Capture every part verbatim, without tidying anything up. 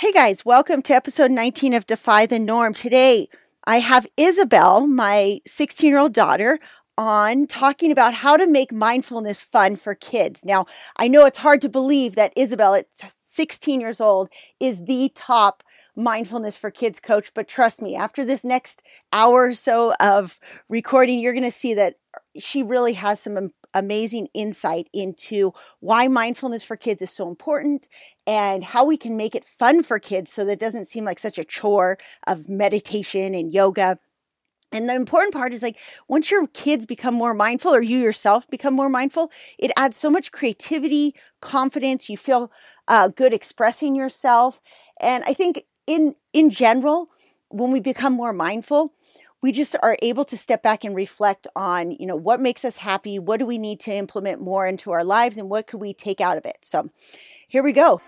Hey guys, welcome to episode nineteen of Defy the Norm. Today, I have Isabel, my sixteen-year-old daughter, on talking about how to make mindfulness fun for kids. Now, I know it's hard to believe that Isabel at sixteen years old is the top mindfulness for kids coach, but trust me, after this next hour or so of recording, you're going to see that she really has some amazing insight into why mindfulness for kids is so important and how we can make it fun for kids so that it doesn't seem like such a chore of meditation and yoga. And the important part is, like, once your kids become more mindful or you yourself become more mindful, it adds so much creativity, confidence, you feel uh, good expressing yourself. And I think in in general, when we become more mindful, we just are able to step back and reflect on, you know, what makes us happy? What do we need to implement more into our lives and what could we take out of it? So here we go.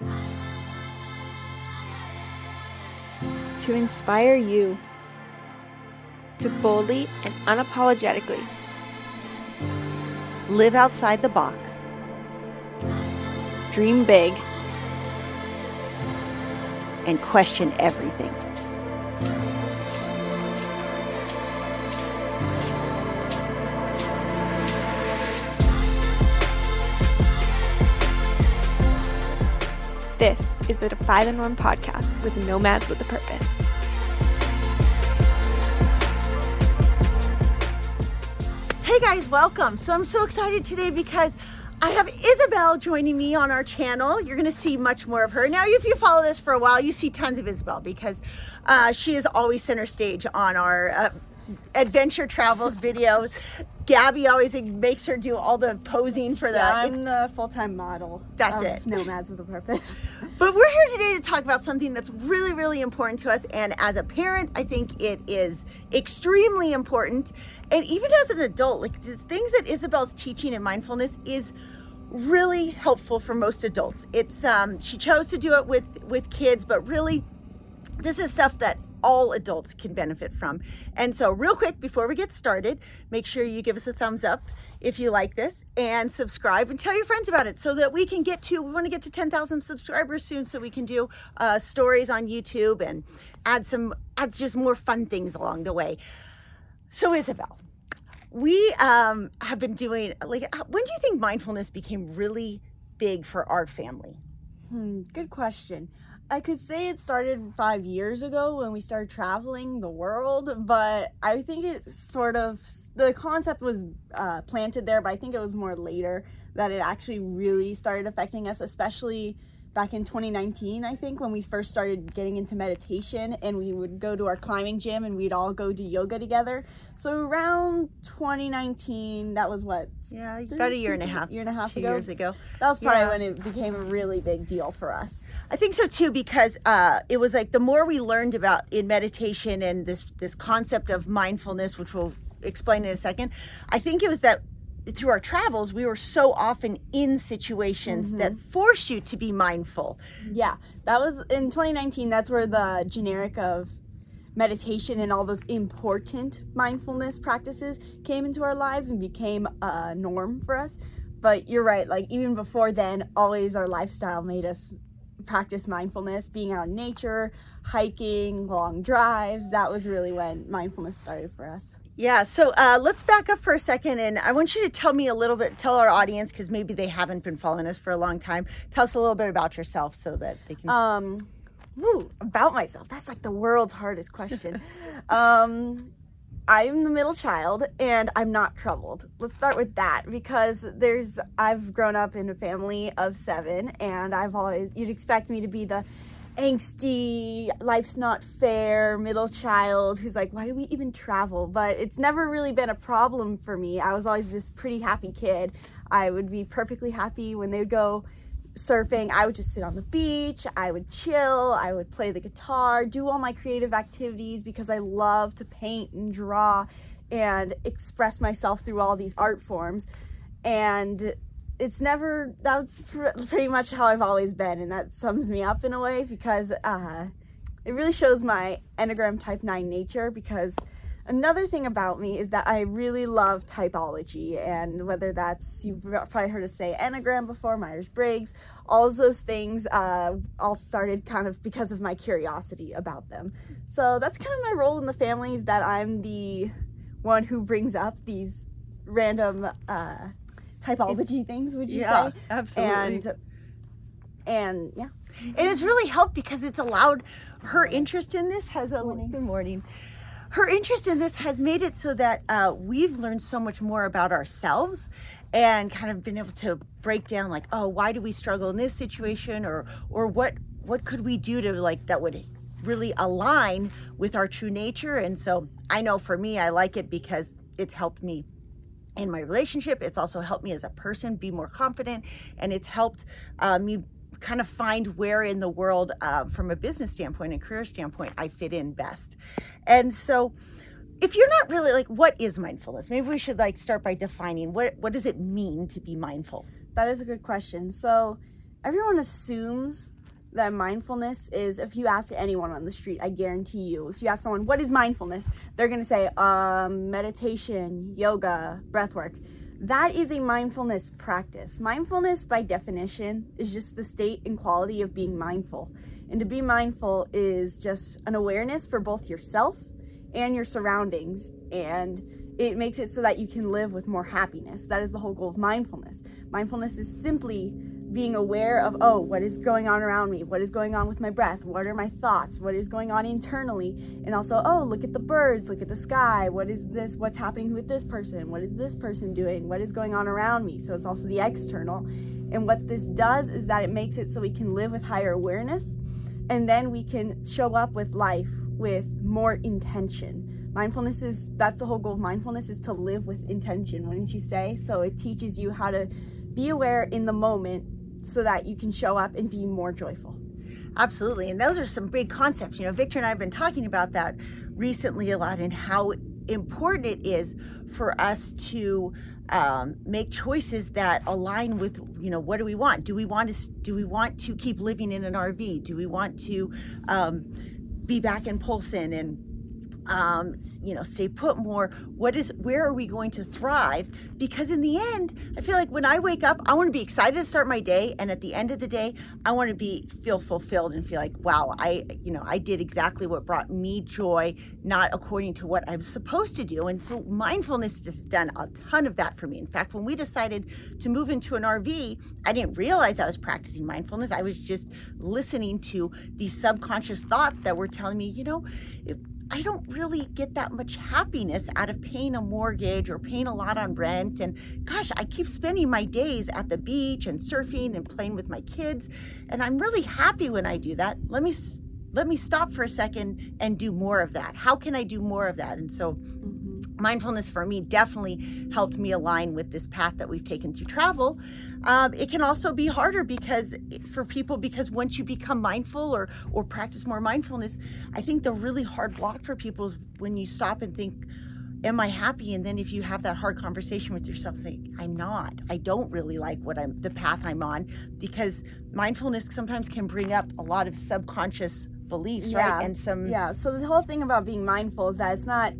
To inspire you to boldly and unapologetically live outside the box, dream big, and question everything. This is the Defy the Norm podcast with Nomads with a Purpose. Hey guys, welcome. So I'm so excited today because I have Isabel joining me on our channel. You're going to see much more of her. Now, if you followed us for a while, you see tons of Isabel because uh, she is always center stage on our uh, adventure travels video. Gabby always makes her do all the posing for that. Yeah, I'm the full-time model. That's it. Nomads with a Purpose. But we're here today to talk about something that's really, really important to us. And as a parent, I think it is extremely important. And even as an adult, like, the things that Isabel's teaching in mindfulness is really helpful for most adults. It's um, she chose to do it with, with kids, but really, this is stuff that all adults can benefit from. And so real quick, before we get started, make sure you give us a thumbs up if you like this and subscribe and tell your friends about it so that we can get to, we want to get to ten thousand subscribers soon so we can do uh, stories on YouTube and add some, add just more fun things along the way. So Isabel, we um, have been doing, like, when do you think mindfulness became really big for our family? Hmm, good question. I could say it started five years ago when we started traveling the world, but I think it sort of, the concept was uh, planted there, but I think it was more later that it actually really started affecting us, especially back in twenty nineteen, I think, when we first started getting into meditation and we would go to our climbing gym and we'd all go do yoga together. So around twenty nineteen, that was what? Yeah, about a year and a half, year and a half ago. Two years ago. That was probably when it became a really big deal for us. I think so too, because uh, it was like the more we learned about in meditation and this, this concept of mindfulness, which we'll explain in a second, I think it was that through our travels, we were so often in situations mm-hmm. that force you to be mindful. Yeah, that was in twenty nineteen. That's where the generic of meditation and all those important mindfulness practices came into our lives and became a norm for us. But you're right, like even before then, always our lifestyle made us practice mindfulness, being out in nature, hiking, long drives. That was really when mindfulness started for us. Yeah, so uh, let's back up for a second, and I want you to tell me a little bit, tell our audience, because maybe they haven't been following us for a long time. Tell us a little bit about yourself so that they can... Um, woo, about myself. That's like the world's hardest question. um, I'm the middle child, and I'm not troubled. Let's start with that, because there's, I've grown up in a family of seven, and I've always, you'd expect me to be the angsty, life's not fair, middle child who's like, why do we even travel? But it's never really been a problem for me. I was always this pretty happy kid. I would be perfectly happy when they would go surfing. I would just sit on the beach. I would chill. I would play the guitar, do all my creative activities because I love to paint and draw and express myself through all these art forms. And it's never, that's pretty much how I've always been, and that sums me up in a way because uh, it really shows my Enneagram type nine nature, because Another thing about me is that I really love typology, and whether that's, you've probably heard us say Enneagram before, Myers-Briggs, all of those things uh, all started kind of because of my curiosity about them. So that's kind of my role in the family, is that I'm the one who brings up these random uh, typology things, would you yeah, say? Yeah, absolutely. And, and yeah. And it's really helped because it's allowed her interest in this has a morning. Good morning. Her interest in this has made it so that uh, we've learned so much more about ourselves and kind of been able to break down, like, oh, why do we struggle in this situation, or or what what could we do to, like, that would really align with our true nature. And so I know for me, I like it because it's helped me in my relationship. It's also helped me as a person be more confident, and it's helped uh, me kind of find where in the world, uh, from a business standpoint and career standpoint, I fit in best. And so if you're not really, like, what is mindfulness? Maybe we should, like, start by defining what, what does it mean to be mindful? That is a good question. So everyone assumes that mindfulness is, if you ask anyone on the street, I guarantee you, if you ask someone, what is mindfulness? They're going to say, um, meditation, yoga, breath work. That is a mindfulness practice. Mindfulness, by definition, is just the state and quality of being mindful. And to be mindful is just an awareness for both yourself and your surroundings. And it makes it so that you can live with more happiness. That is the whole goal of mindfulness. Mindfulness is simply being aware of, oh, what is going on around me? What is going on with my breath? What are my thoughts? What is going on internally? And also, oh, look at the birds, look at the sky. What is this? What's happening with this person? What is this person doing? What is going on around me? So it's also the external. And what this does is that it makes it so we can live with higher awareness, and then we can show up with life with more intention. Mindfulness is, that's the whole goal of mindfulness, is to live with intention, wouldn't you say? So it teaches you how to be aware in the moment, so that you can show up and be more joyful. Absolutely. And those are some big concepts. You know, Victor and I have been talking about that recently a lot, and how important it is for us to um, make choices that align with, you know, what do we want? Do we want to, do we want to keep living in an R V? Do we want to um, be back in Polson and, um, you know, stay put more? What is, where are we going to thrive? Because in the end, I feel like when I wake up, I want to be excited to start my day. And at the end of the day, I want to be, feel fulfilled and feel like, wow, I, you know, I did exactly what brought me joy, not according to what I'm supposed to do. And so mindfulness has done a ton of that for me. In fact, when we decided to move into an R V, I didn't realize I was practicing mindfulness. I was just listening to these subconscious thoughts that were telling me, you know, if, I don't really get that much happiness out of paying a mortgage or paying a lot on rent. And gosh, I keep spending my days at the beach and surfing and playing with my kids. And I'm really happy when I do that. Let me let me stop for a second and do more of that. How can I do more of that? And so mm-hmm. mindfulness for me definitely helped me align with this path that we've taken through travel. Um, it can also be harder because for people, because once you become mindful or or practice more mindfulness, I think the really hard block for people is when you stop and think, am I happy? And then if you have that hard conversation with yourself, say, I'm not, I don't really like what I'm, the path I'm on, because mindfulness sometimes can bring up a lot of subconscious beliefs, yeah. right? And some, yeah. So the whole thing about being mindful is that it's not,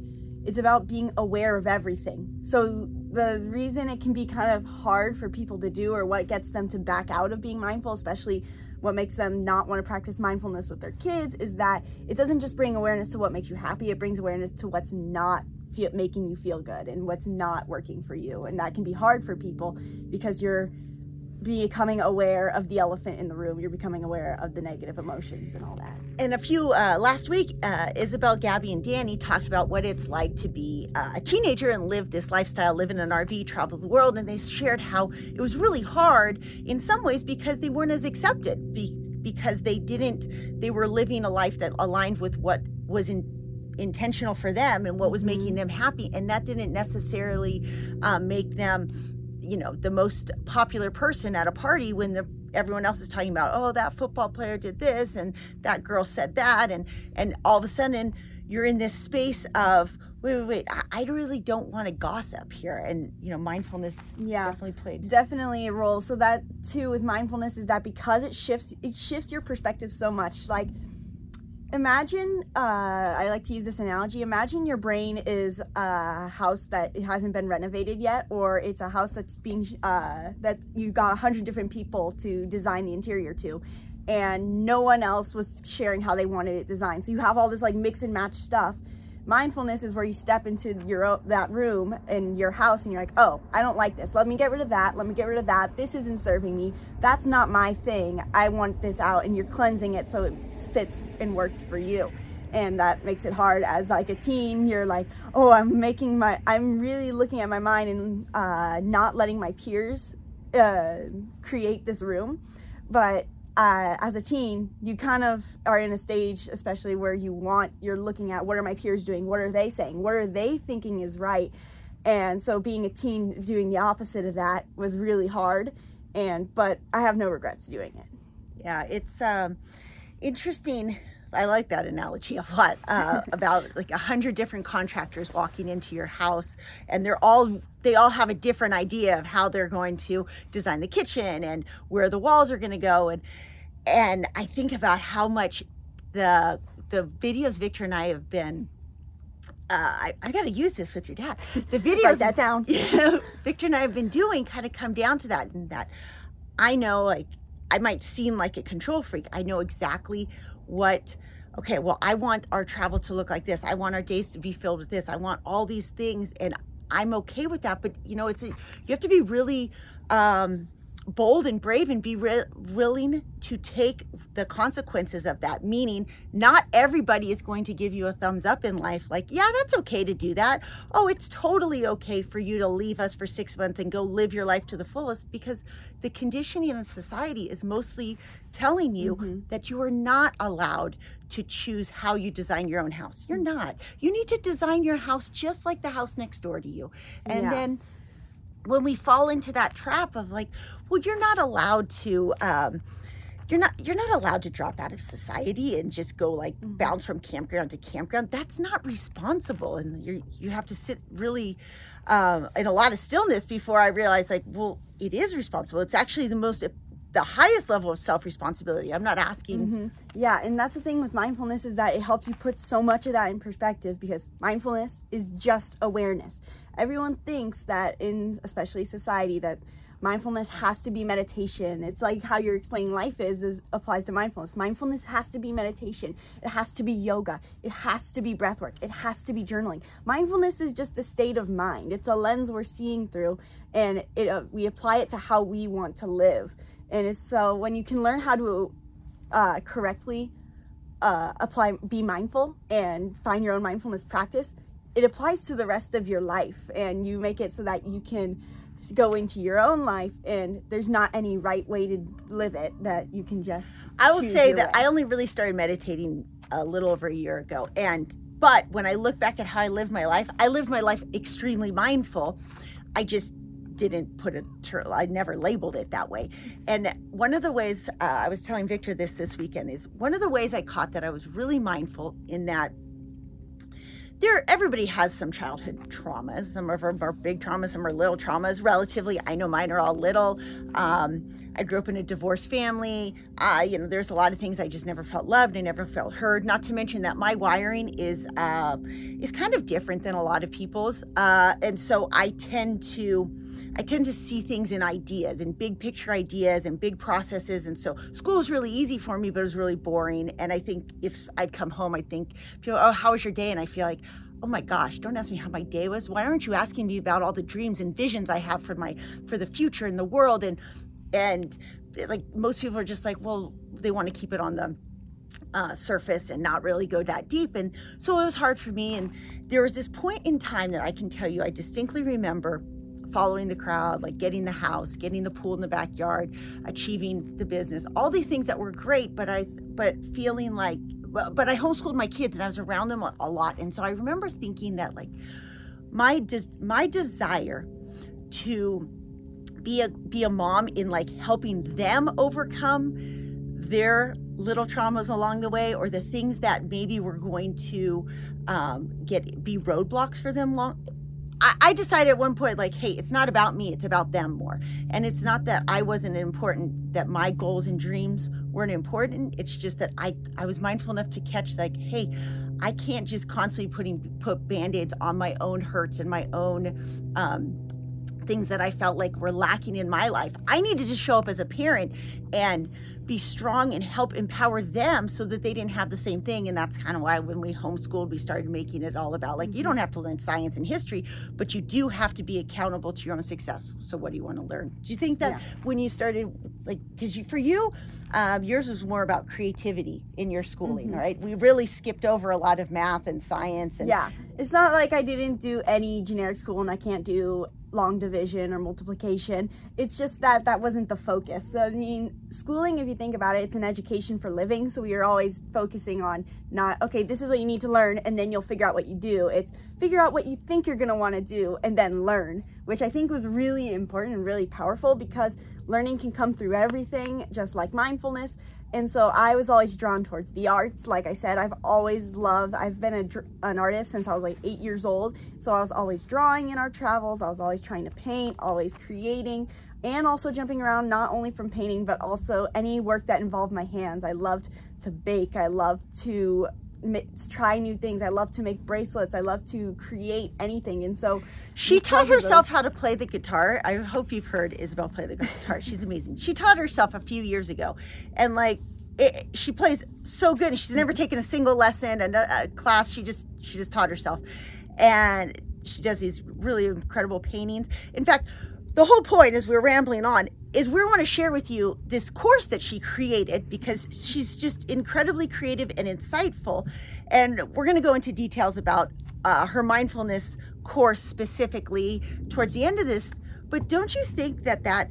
it's about being aware of everything. So the reason it can be kind of hard for people to do, or what gets them to back out of being mindful, especially what makes them not want to practice mindfulness with their kids, is that it doesn't just bring awareness to what makes you happy, it brings awareness to what's not feel, making you feel good and what's not working for you. And that can be hard for people because you're becoming aware of the elephant in the room. You're becoming aware of the negative emotions and all that. And a few, uh, last week, uh, Isabel, Gabby, and Danny talked about what it's like to be uh, a teenager and live this lifestyle, live in an R V, travel the world. And they shared how it was really hard in some ways because they weren't as accepted, be- because they didn't, they were living a life that aligned with what was in intentional for them and what was mm-hmm. making them happy. And that didn't necessarily uh, make them, you know, the most popular person at a party when the, everyone else is talking about, oh, that football player did this and that girl said that. And, and all of a sudden you're in this space of, wait, wait, wait, I, I really don't want to gossip here. And, you know, mindfulness yeah, definitely played. Definitely a role. So that too with mindfulness is that because it shifts, it shifts your perspective so much. Like imagine, uh, I like to use this analogy, imagine your brain is a house that hasn't been renovated yet, or it's a house that's being, uh, that you got a hundred different people to design the interior to, and no one else was sharing how they wanted it designed. So you have all this like mix and match stuff. Mindfulness is where you step into your that room in your house and you're like, oh, I don't like this. Let me get rid of that. Let me get rid of that. This isn't serving me. That's not my thing. I want this out, and you're cleansing it so it fits and works for you. And that makes it hard as like a teen. You're like, oh, I'm making my, I'm really looking at my mind and uh, not letting my peers uh, create this room. But Uh, as a teen, you kind of are in a stage, especially where you want, you're looking at what are my peers doing? What are they saying? What are they thinking is right? And so being a teen, doing the opposite of that was really hard. And, but I have no regrets doing it. Yeah. It's, um, interesting. I like that analogy a lot, uh, about like a hundred different contractors walking into your house, and they're all, they all have a different idea of how they're going to design the kitchen and where the walls are going to go. And, and I think about how much the, the videos Victor and I have been, uh, I, I got to use this with your dad. The videos Write that down. You know, Victor and I have been doing kind of come down to that, and that I know, like, I might seem like a control freak. I know exactly what, okay, well, I want our travel to look like this. I want our days to be filled with this. I want all these things, and I'm okay with that. But you know, it's a, you have to be really um, bold and brave and be re- willing to take the consequences of that. Meaning, not everybody is going to give you a thumbs up in life. Like, yeah, that's okay to do that. Oh, it's totally okay for you to leave us for six months and go live your life to the fullest, because the conditioning in society is mostly telling you mm-hmm. that you are not allowed to choose how you design your own house. You're not. You need to design your house just like the house next door to you. And yeah. then when we fall into that trap of like, well, you're not allowed to, um, You're not you're not allowed to drop out of society and just go like bounce from campground to campground. That's not responsible, and you you have to sit really um, in a lot of stillness before I realized, like, well, it is responsible. It's actually the most the highest level of self-responsibility. I'm not asking. Mm-hmm. Yeah, and that's the thing with mindfulness, is that it helps you put so much of that in perspective, because mindfulness is just awareness. Everyone thinks that, in especially society, that mindfulness has to be meditation. It's like how you're explaining life is, is applies to mindfulness. Mindfulness has to be meditation. It has to be yoga. It has to be breath work. It has to be journaling. Mindfulness is just a state of mind. It's a lens we're seeing through, and it uh, we apply it to how we want to live. And it's, so when you can learn how to uh, correctly uh, apply, be mindful and find your own mindfulness practice, it applies to the rest of your life, and you make it so that you can go into your own life, and there's not any right way to live it, that you can just I will say that way. I only really started meditating a little over a year ago, and but when I look back at how I lived my life, I lived my life extremely mindful. I just didn't put a ter- I never labeled it that way. And one of the ways uh, I was telling Victor this this weekend is one of the ways I caught that I was really mindful in that There, everybody has some childhood traumas. Some of them are big traumas, some are little traumas. Relatively, I know mine are all little. Um, I grew up in a divorced family. Uh, you know, there's a lot of things I just never felt loved. I never felt heard. Not to mention that my wiring is uh, is kind of different than a lot of people's, uh, and so I tend to. I tend to see things in ideas and big picture ideas and big processes. And so school was really easy for me, but it was really boring. And I think if I'd come home, I'd think, oh, how was your day? And I feel like, oh my gosh, don't ask me how my day was. Why aren't you asking me about all the dreams and visions I have for my, for the future and the world? And, and like most people are just like, well, they want to keep it on the uh, surface and not really go that deep. And so it was hard for me. And there was this point in time that I can tell you, I distinctly remember following the crowd, like getting the house, getting the pool in the backyard, achieving the business, all these things that were great, but I, but feeling like, but I homeschooled my kids and I was around them a lot. And so I remember thinking that like my, des- my desire to be a, be a mom in like helping them overcome their little traumas along the way, or the things that maybe were going to um, get, be roadblocks for them long I, I decided at one point, like, hey, it's not about me, it's about them more. And it's not that I wasn't important, that my goals and dreams weren't important. It's just that I, I was mindful enough to catch, like, hey, I can't just constantly putting put Band-Aids on my own hurts and my own um, things that I felt like were lacking in my life. I needed to show up as a parent and be strong and help empower them so that they didn't have the same thing. And that's kind of why when we homeschooled, we started making it all about, like, you don't have to learn science and history, but you do have to be accountable to your own success. So what do you want to learn? Do you think that yeah. when you started, like, because you, for you, um, yours was more about creativity in your schooling, mm-hmm. right? We really skipped over a lot of math and science. And yeah. It's not like I didn't do any generic school and I can't do long division or multiplication. It's just that that wasn't the focus. So, I mean, schooling, if you think about it, it's an education for living. So we are always focusing on not, okay, this is what you need to learn and then you'll figure out what you do. It's figure out what you think you're going to want to do and then learn, which I think was really important and really powerful because learning can come through everything, just like mindfulness. And so I was always drawn towards the arts. Like I said, I've always loved, I've been a, an artist since I was like eight years old. So I was always drawing in our travels. I was always trying to paint, always creating, and also jumping around, not only from painting, but also any work that involved my hands. I loved to bake. I loved to try new things. I love to make bracelets. I love to create anything. And so she taught herself those... how to play the guitar. I hope you've heard Isabel play the guitar. She's amazing. She taught herself a few years ago, and like it, she plays so good. She's never taken a single lesson and a, a class. She just she just taught herself, and she does these really incredible paintings. In fact, the whole point, as we're rambling on, is we want to share with you this course that she created because she's just incredibly creative and insightful. And we're going to go into details about uh, her mindfulness course specifically towards the end of this. But don't you think that that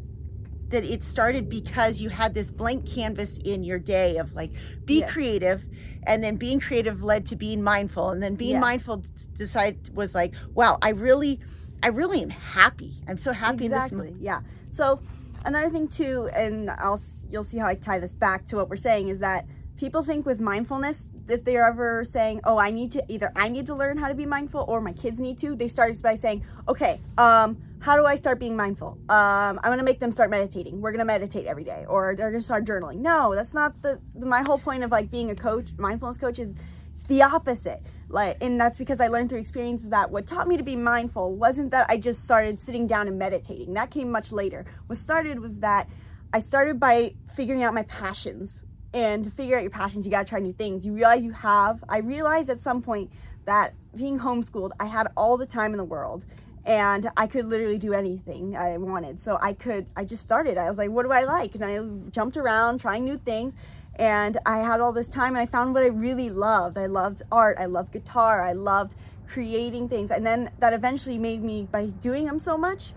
that it started because you had this blank canvas in your day of like, be yes. creative, and then being creative led to being mindful, and then being yeah. mindful d- decide was like, wow, I really... I really am happy. I'm so happy exactly. in this moment. Yeah. So another thing too, and I'll you'll see how I tie this back to what we're saying, is that people think with mindfulness, if they're ever saying, oh, I need to either I need to learn how to be mindful or my kids need to, they start by saying, okay, um, how do I start being mindful? Um, I'm going to make them start meditating. We're going to meditate every day, or they're going to start journaling. No, that's not the, the my whole point of like being a coach, mindfulness coach is it's the opposite. Like, and that's because I learned through experiences that what taught me to be mindful wasn't that I just started sitting down and meditating. That came much later. What started was that I started by figuring out my passions. And to figure out your passions, you got to try new things. You realize you have, I realized at some point that being homeschooled, I had all the time in the world. And I could literally do anything I wanted. So I could, I just started. I was like, what do I like? And I jumped around trying new things. And I had all this time and I found what I really loved. I loved art, I loved guitar, I loved creating things. And then that eventually made me, by doing them so much,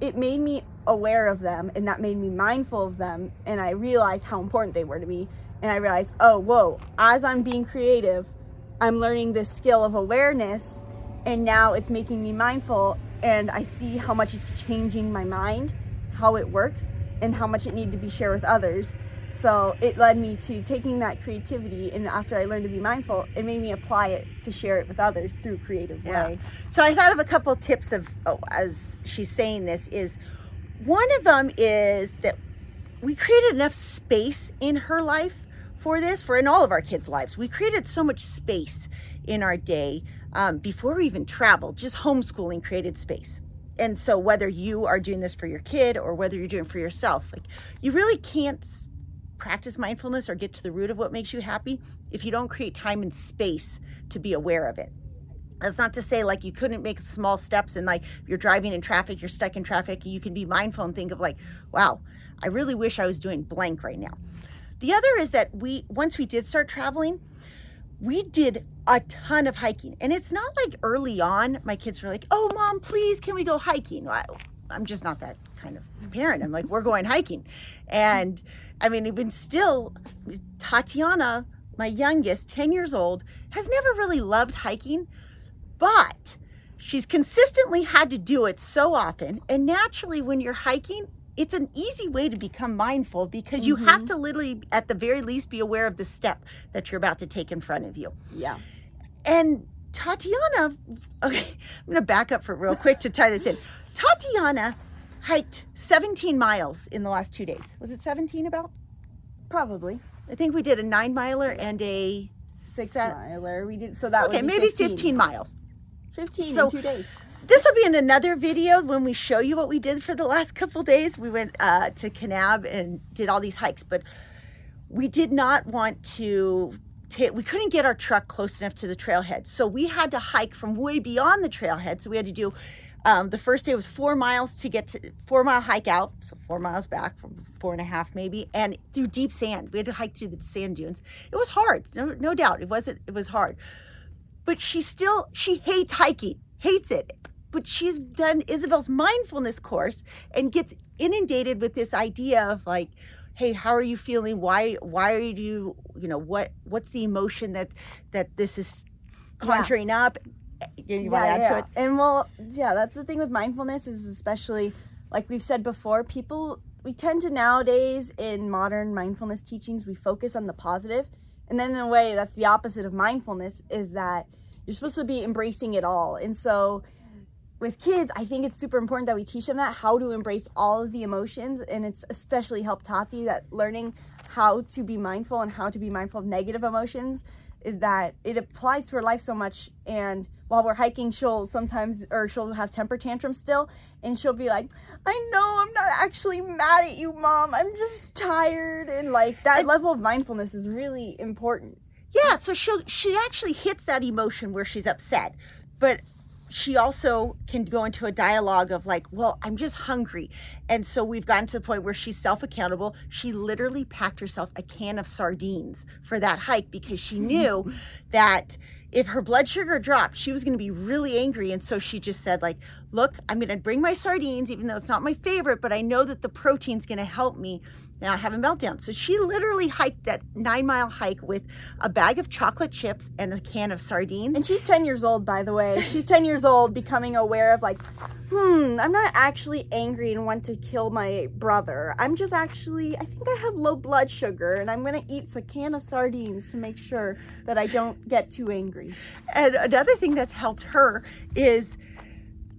it made me aware of them, and that made me mindful of them. And I realized how important they were to me. And I realized, oh, whoa, as I'm being creative, I'm learning this skill of awareness, and now it's making me mindful. And I see how much it's changing my mind, how it works, and how much it needs to be shared with others. So it led me to taking that creativity, and after I learned to be mindful, it made me apply it to share it with others through creative yeah. way. So I thought of a couple tips of, oh, as she's saying this, is one of them is that we created enough space in her life for this, for in all of our kids' lives. We created so much space in our day um, before we even traveled, just homeschooling created space. And so whether you are doing this for your kid or whether you're doing it for yourself, like you really can't practice mindfulness or get to the root of what makes you happy if you don't create time and space to be aware of it. That's not to say like you couldn't make small steps and like you're driving in traffic, you're stuck in traffic, you can be mindful and think of like, wow, I really wish I was doing blank right now. The other is that we, once we did start traveling, we did a ton of hiking. And it's not like early on, my kids were like, oh mom, please, can we go hiking? I, I'm just not that kind of parent. I'm like, we're going hiking. And I mean, even still, Tatiana, my youngest, ten years old, has never really loved hiking, but she's consistently had to do it so often. And naturally, when you're hiking, it's an easy way to become mindful because mm-hmm. you have to literally, at the very least, be aware of the step that you're about to take in front of you. Yeah. And Tatiana, okay, I'm going to back up for real quick to tie this in. Tatiana hiked seventeen miles in the last two days. Was it seventeen about? Probably. I think we did a nine miler and a six set, miler. We did, so that okay, would be maybe fifteen miles. fifteen so in two days. This will be in another video when we show you what we did for the last couple days. We went uh, to Kanab and did all these hikes, but we did not want to take, we couldn't get our truck close enough to the trailhead. So we had to hike from way beyond the trailhead. So we had to do, um, the first day was four miles to get to, four mile hike out. So four miles back, from four and a half maybe, and through deep sand. We had to hike through the sand dunes. It was hard, no, no doubt. It wasn't, it was hard. But she still, she hates hiking, hates it. But she's done Isabel's mindfulness course and gets inundated with this idea of like, hey, how are you feeling? Why, why are you, you know, what, what's the emotion that, that this is conjuring yeah. up? You, you want yeah, to add yeah. to it? And well, yeah, that's the thing with mindfulness is especially, like we've said before, people, we tend to nowadays in modern mindfulness teachings, we focus on the positive. And then in a way, that's the opposite of mindfulness is that you're supposed to be embracing it all. And so with kids, I think it's super important that we teach them that, how to embrace all of the emotions. And it's especially helped Tati that learning how to be mindful and how to be mindful of negative emotions is that it applies to her life so much. And while we're hiking, she'll sometimes, or she'll have temper tantrums still. And she'll be like, I know I'm not actually mad at you, Mom. I'm just tired. And like that level of mindfulness is really important. Yeah, so she'll, she actually hits that emotion where she's upset. But she also can go into a dialogue of like, well, I'm just hungry. And so we've gotten to the point where she's self-accountable. She literally packed herself a can of sardines for that hike because she knew that if her blood sugar dropped, she was going to be really angry. And so she just said like, look, I'm going to bring my sardines, even though it's not my favorite, but I know that the protein's going to help me not have a meltdown. So she literally hiked that nine mile hike with a bag of chocolate chips and a can of sardines. And she's ten years old, by the way. She's ten years old, becoming aware of like, hmm, I'm not actually angry and want to kill my brother. I'm just actually, I think I have low blood sugar and I'm going to eat a can of sardines to make sure that I don't get too angry. And another thing that's helped her is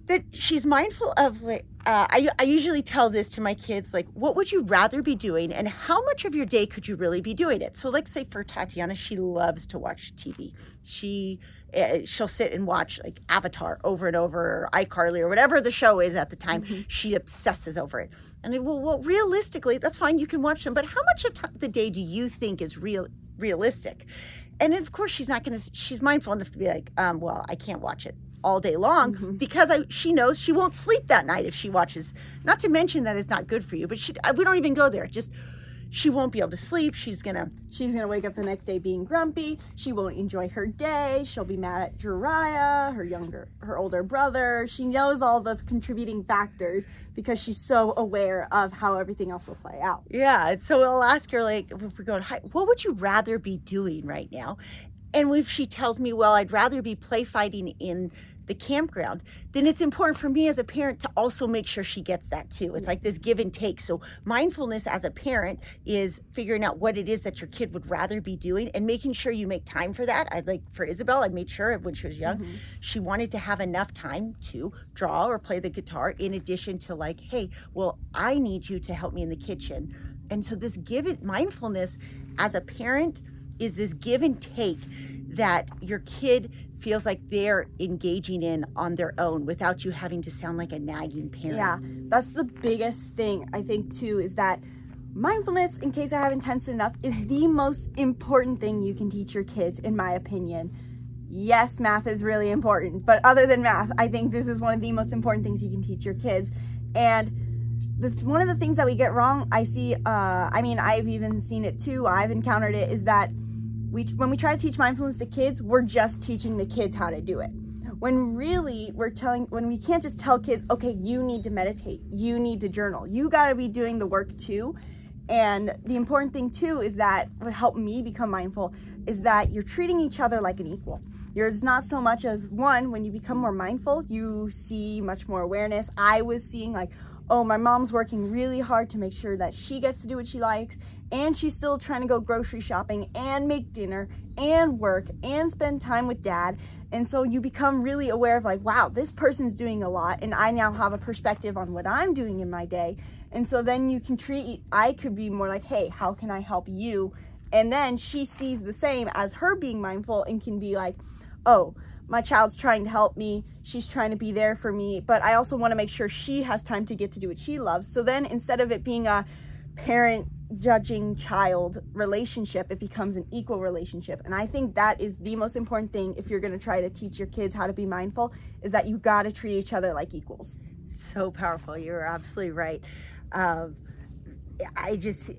that she's mindful of, uh, I, I usually tell this to my kids, like, what would you rather be doing and how much of your day could you really be doing it? So like say for Tatiana, she loves to watch T V. She, uh, she'll sit and watch like Avatar over and over, or iCarly or whatever the show is at the time. Mm-hmm. She obsesses over it. And I, well, well, realistically, that's fine. You can watch them. But how much of t- the day do you think is real realistic? And of course, she's not going to, she's mindful enough to be like, um, well, I can't watch it all day long mm-hmm. because I, she knows she won't sleep that night if she watches, not to mention that it's not good for you, but she, we don't even go there. Just, she won't be able to sleep. She's going to, she's going to wake up the next day being grumpy. She won't enjoy her day. She'll be mad at Jiraiya, her younger, her older brother. She knows all the contributing factors because she's so aware of how everything else will play out. Yeah. And so we'll ask her like, if we're going, what would you rather be doing right now? And if she tells me, well, I'd rather be play fighting in the campground, then it's important for me as a parent to also make sure she gets that too. It's like this give and take. So mindfulness as a parent is figuring out what it is that your kid would rather be doing and making sure you make time for that. I like for Isabel, I made sure when she was young, mm-hmm. she wanted to have enough time to draw or play the guitar in addition to like, hey, well, I need you to help me in the kitchen. And so this give it mindfulness as a parent is this give and take that your kid feels like they're engaging in on their own without you having to sound like a nagging parent. Yeah, that's the biggest thing I think too is that mindfulness, in case I haven't tensed enough, is the most important thing you can teach your kids, in my opinion. Yes, math is really important, but other than math, I think this is one of the most important things you can teach your kids. And that's one of the things that we get wrong. I see, uh, I mean, I've even seen it too, I've encountered it, is that We, when we try to teach mindfulness to kids, we're just teaching the kids how to do it. When really we're telling, when we can't just tell kids, okay, you need to meditate, you need to journal, you got to be doing the work too. And the important thing too is that what helped me become mindful is that you're treating each other like an equal. There's not so much as one, when you become more mindful, you see much more awareness. I was seeing like, oh, my mom's working really hard to make sure that she gets to do what she likes. and she's still trying to go grocery shopping and make dinner and work and spend time with dad. And so you become really aware of like, wow, this person's doing a lot, and I now have a perspective on what I'm doing in my day. And so then you can treat, I could be more like, hey, how can I help you? And then she sees the same as her being mindful and can be like, oh, my child's trying to help me. She's trying to be there for me, but I also want to make sure she has time to get to do what she loves. So then instead of it being a parent judging child relationship, it becomes an equal relationship. And I think that is the most important thing if you're going to try to teach your kids how to be mindful, is that you got to treat each other like equals. So powerful. You're absolutely right. Um, I just...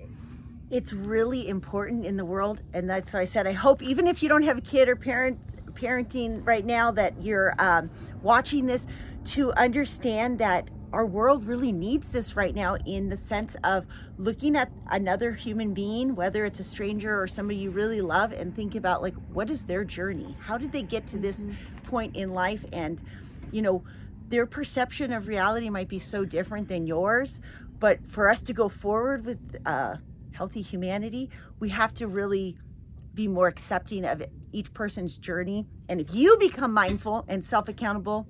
It's really important in the world, and that's why I said I hope, even if you don't have a kid or parent parenting right now, that you're um, watching this to understand that our world really needs this right now, in the sense of looking at another human being, whether it's a stranger or somebody you really love, and think about like, what is their journey? How did they get to this mm-hmm. point in life? And you know, their perception of reality might be so different than yours, but for us to go forward with uh, healthy humanity, we have to really be more accepting of each person's journey. And if you become mindful and self-accountable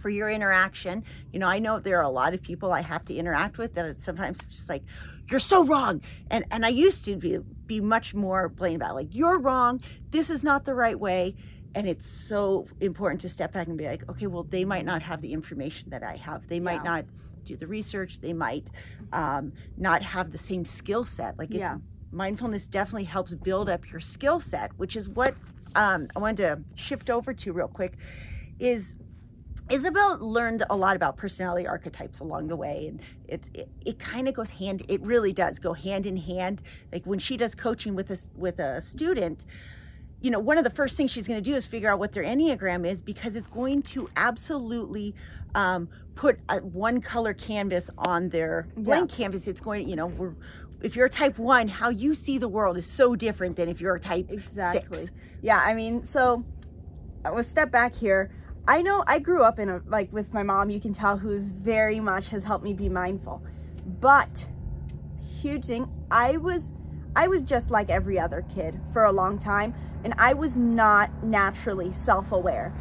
for your interaction, you know, I know there are a lot of people I have to interact with that it's sometimes just like, you're so wrong. And and I used to be, be much more blamed about like, you're wrong, this is not the right way. And it's so important to step back and be like, okay, well, they might not have the information that I have. They might yeah. not do the research. They might um, not have the same skill set. Like yeah. it's, mindfulness definitely helps build up your skill set, which is what um, I wanted to shift over to real quick. Is Isabel learned a lot about personality archetypes along the way, and it's, it it kind of goes hand. It really does go hand in hand. Like when she does coaching with a, with a student, you know, one of the first things she's going to do is figure out what their Enneagram is, because it's going to absolutely um, put a one color canvas on their blank yeah. canvas. It's going, you know, we're, if you're a type one, how you see the world is so different than if you're a type exactly. six. Yeah. I mean, so I will step back here. I know I grew up in a, like with my mom, you can tell, who's very much has helped me be mindful, but huge thing. I was, I was just like every other kid for a long time. And I was not naturally self-aware.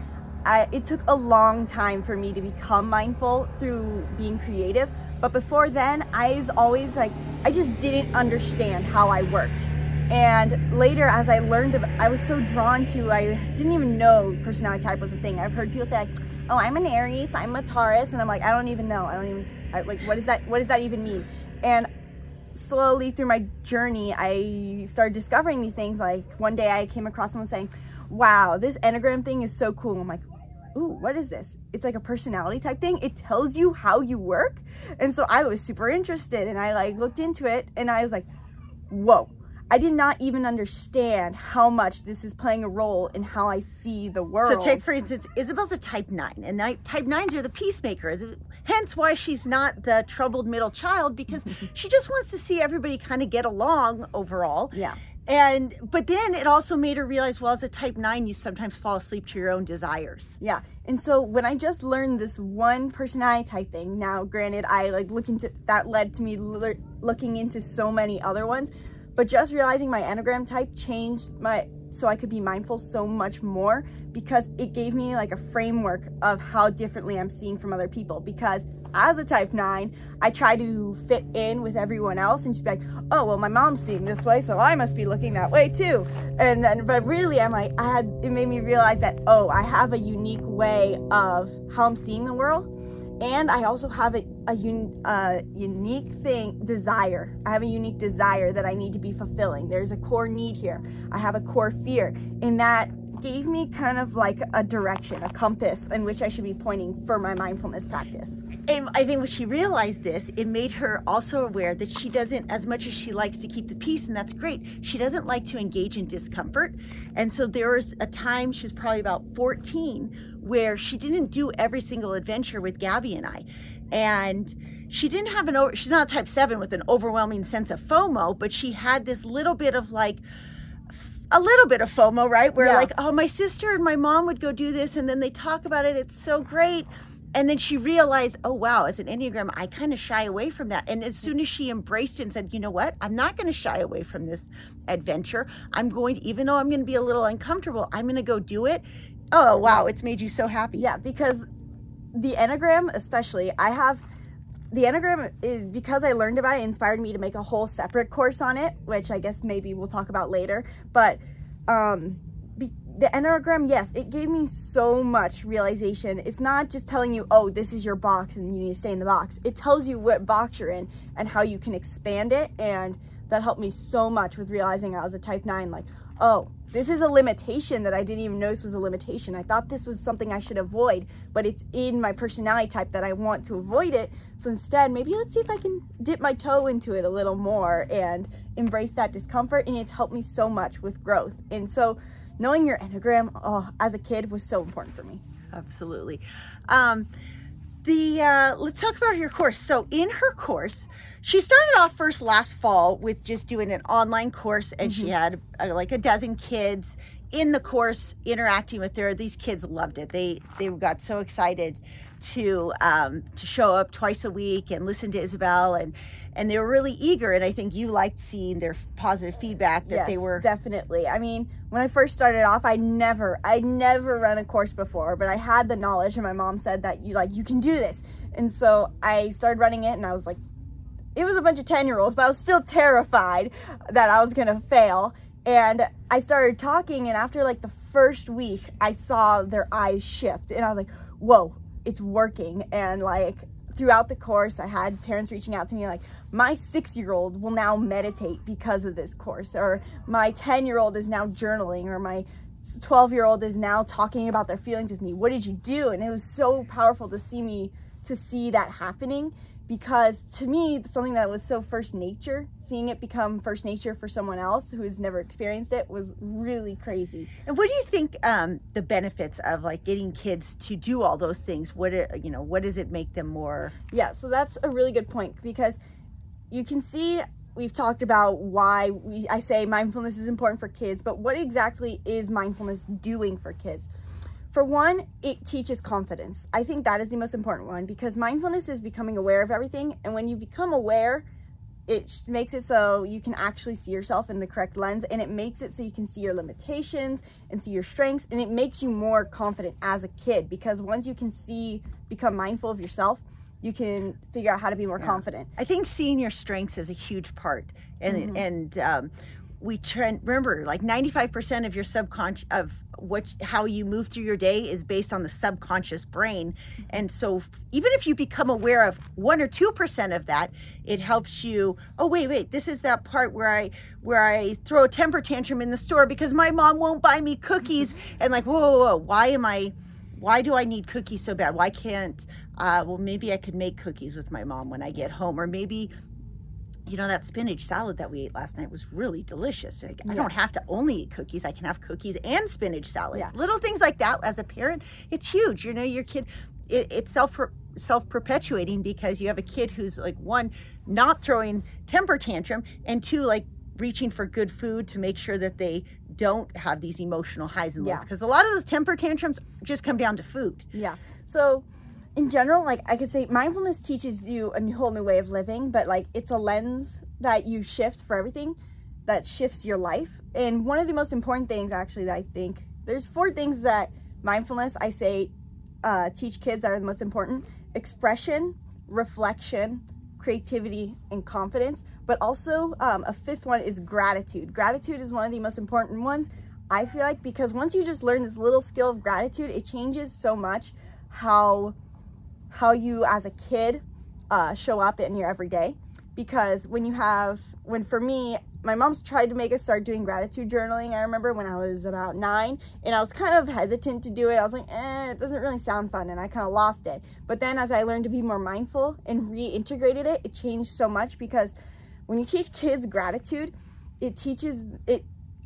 I, it took a long time for me to become mindful through being creative. But before then, I was always like, I just didn't understand how I worked. And later, as I learned, of, I was so drawn to, I didn't even know personality type was a thing. I've heard people say, like, oh, I'm an Aries, I'm a Taurus. And I'm like, I don't even know. I don't even, I, like, what is that? What does that even mean? And slowly through my journey, I started discovering these things. Like one day I came across someone saying, wow, this Enneagram thing is so cool. I'm like, ooh, what is this? It's like a personality type thing. It tells you how you work. And so I was super interested, and I like looked into it, and I was like, whoa, I did not even understand how much this is playing a role in how I see the world. So take, for instance, Isabel's a type nine, and type nines are the peacemakers, hence why she's not the troubled middle child, because she just wants to see everybody kind of get along overall. Yeah. And, but then it also made her realize, well, as a type nine, you sometimes fall asleep to your own desires. Yeah. And so when I just learned this one personality type thing, now granted, I like look into, that led to me le- looking into so many other ones. But just realizing my Enneagram type changed my, so I could be mindful so much more, because it gave me like a framework of how differently I'm seeing from other people. Because as a type nine, I try to fit in with everyone else and just be like, oh, well, my mom's seeing this way, so I must be looking that way too. And then, but really I'm like, I had, it made me realize that, oh, I have a unique way of how I'm seeing the world. And I also have a, a, un, a unique thing, desire. I have a unique desire that I need to be fulfilling. There's a core need here. I have a core fear. And that gave me kind of like a direction, a compass in which I should be pointing for my mindfulness practice. And I think when she realized this, it made her also aware that she doesn't, as much as she likes to keep the peace, and that's great, she doesn't like to engage in discomfort. And so there was a time, she was probably about fourteen, where she didn't do every single adventure with Gabby and I. And she didn't have an, she's not a type seven with an overwhelming sense of FOMO, but she had this little bit of like, a little bit of FOMO, right? Where yeah. like, oh, my sister and my mom would go do this, and then they talk about it, it's so great. And then she realized, oh, wow, as an Enneagram, I kind of shy away from that. And as soon as she embraced it and said, you know what, I'm not going to shy away from this adventure. I'm going to, even though I'm going to be a little uncomfortable, I'm going to go do it. Oh, wow, it's made you so happy. Yeah, because the Enneagram, especially, I have, the Enneagram, is, because I learned about it, inspired me to make a whole separate course on it, which I guess maybe we'll talk about later. But um, be, the Enneagram, yes, it gave me so much realization. It's not just telling you, oh, this is your box and you need to stay in the box. It tells you what box you're in and how you can expand it. And that helped me so much with realizing I was a type nine, like, oh, this is a limitation that I didn't even notice was a limitation. I thought this was something I should avoid, but it's in my personality type that I want to avoid it. So instead, maybe let's see if I can dip my toe into it a little more and embrace that discomfort. And it's helped me so much with growth. And so knowing your Enneagram oh, as a kid was so important for me. Absolutely. Um, the uh, let's talk about your course. So in her course, she started off first last fall with just doing an online course, and mm-hmm. she had uh, like a dozen kids in the course interacting with her. These kids loved it. They they got so excited to um, to show up twice a week and listen to Isabel, and and they were really eager. And I think you liked seeing their positive feedback that yes, they were. Definitely. I mean, when I first started off, I never I never ran a course before, but I had the knowledge, and my mom said that you like you can do this, and so I started running it, and I was like. It was a bunch of ten-year-olds, but I was still terrified that I was going to fail. And I started talking, and after like the first week, I saw their eyes shift. And I was like, whoa, it's working. And like throughout the course, I had parents reaching out to me like, my six-year-old will now meditate because of this course. Or my ten-year-old is now journaling. Or my twelve-year-old is now talking about their feelings with me. What did you do? And it was so powerful to see me, to see that happening. Because to me, something that was so first nature, seeing it become first nature for someone else who has never experienced it was really crazy. And what do you think um, the benefits of like getting kids to do all those things? What it, you know, what does it make them more? Yeah, so that's a really good point because you can see we've talked about why we, I say mindfulness is important for kids, but what exactly is mindfulness doing for kids? For one, it teaches confidence. I think that is the most important one because mindfulness is becoming aware of everything. And when you become aware, it makes it so you can actually see yourself in the correct lens, and it makes it so you can see your limitations and see your strengths, and it makes you more confident as a kid because once you can see, become mindful of yourself, you can figure out how to be more yeah. confident. I think seeing your strengths is a huge part and mm-hmm. and um, we trend, remember like ninety-five percent of your subconscious of what how you move through your day is based on the subconscious brain. And so even if you become aware of one or two percent of that, it helps you. Oh, wait, wait, this is that part where I where I throw a temper tantrum in the store because my mom won't buy me cookies. And like, whoa, whoa, whoa, why am I why do I need cookies so bad? Why can't uh, well, maybe I could make cookies with my mom when I get home, or maybe you know, that spinach salad that we ate last night was really delicious. Like, yeah. I don't have to only eat cookies. I can have cookies and spinach salad. Yeah. Little things like that as a parent, it's huge. You know, your kid, it, it's self, self-perpetuating because you have a kid who's like, one, not throwing temper tantrum, and two, like reaching for good food to make sure that they don't have these emotional highs and lows. Because yeah. a lot of those temper tantrums just come down to food. Yeah. So... in general, like I could say mindfulness teaches you a whole new way of living, but like it's a lens that you shift for everything that shifts your life. And one of the most important things actually that I think there's four things that mindfulness I say uh, teach kids that are the most important: expression, reflection, creativity, and confidence. But also um, a fifth one is gratitude. Gratitude is one of the most important ones, I feel like, because once you just learn this little skill of gratitude, it changes so much how how you as a kid uh, show up in your everyday. Because when you have, when for me, my mom's tried to make us start doing gratitude journaling. I remember when I was about nine, and I was kind of hesitant to do it. I was like, eh, it doesn't really sound fun, and I kind of lost it. But then as I learned to be more mindful and reintegrated it, it changed so much because when you teach kids gratitude, it teaches, it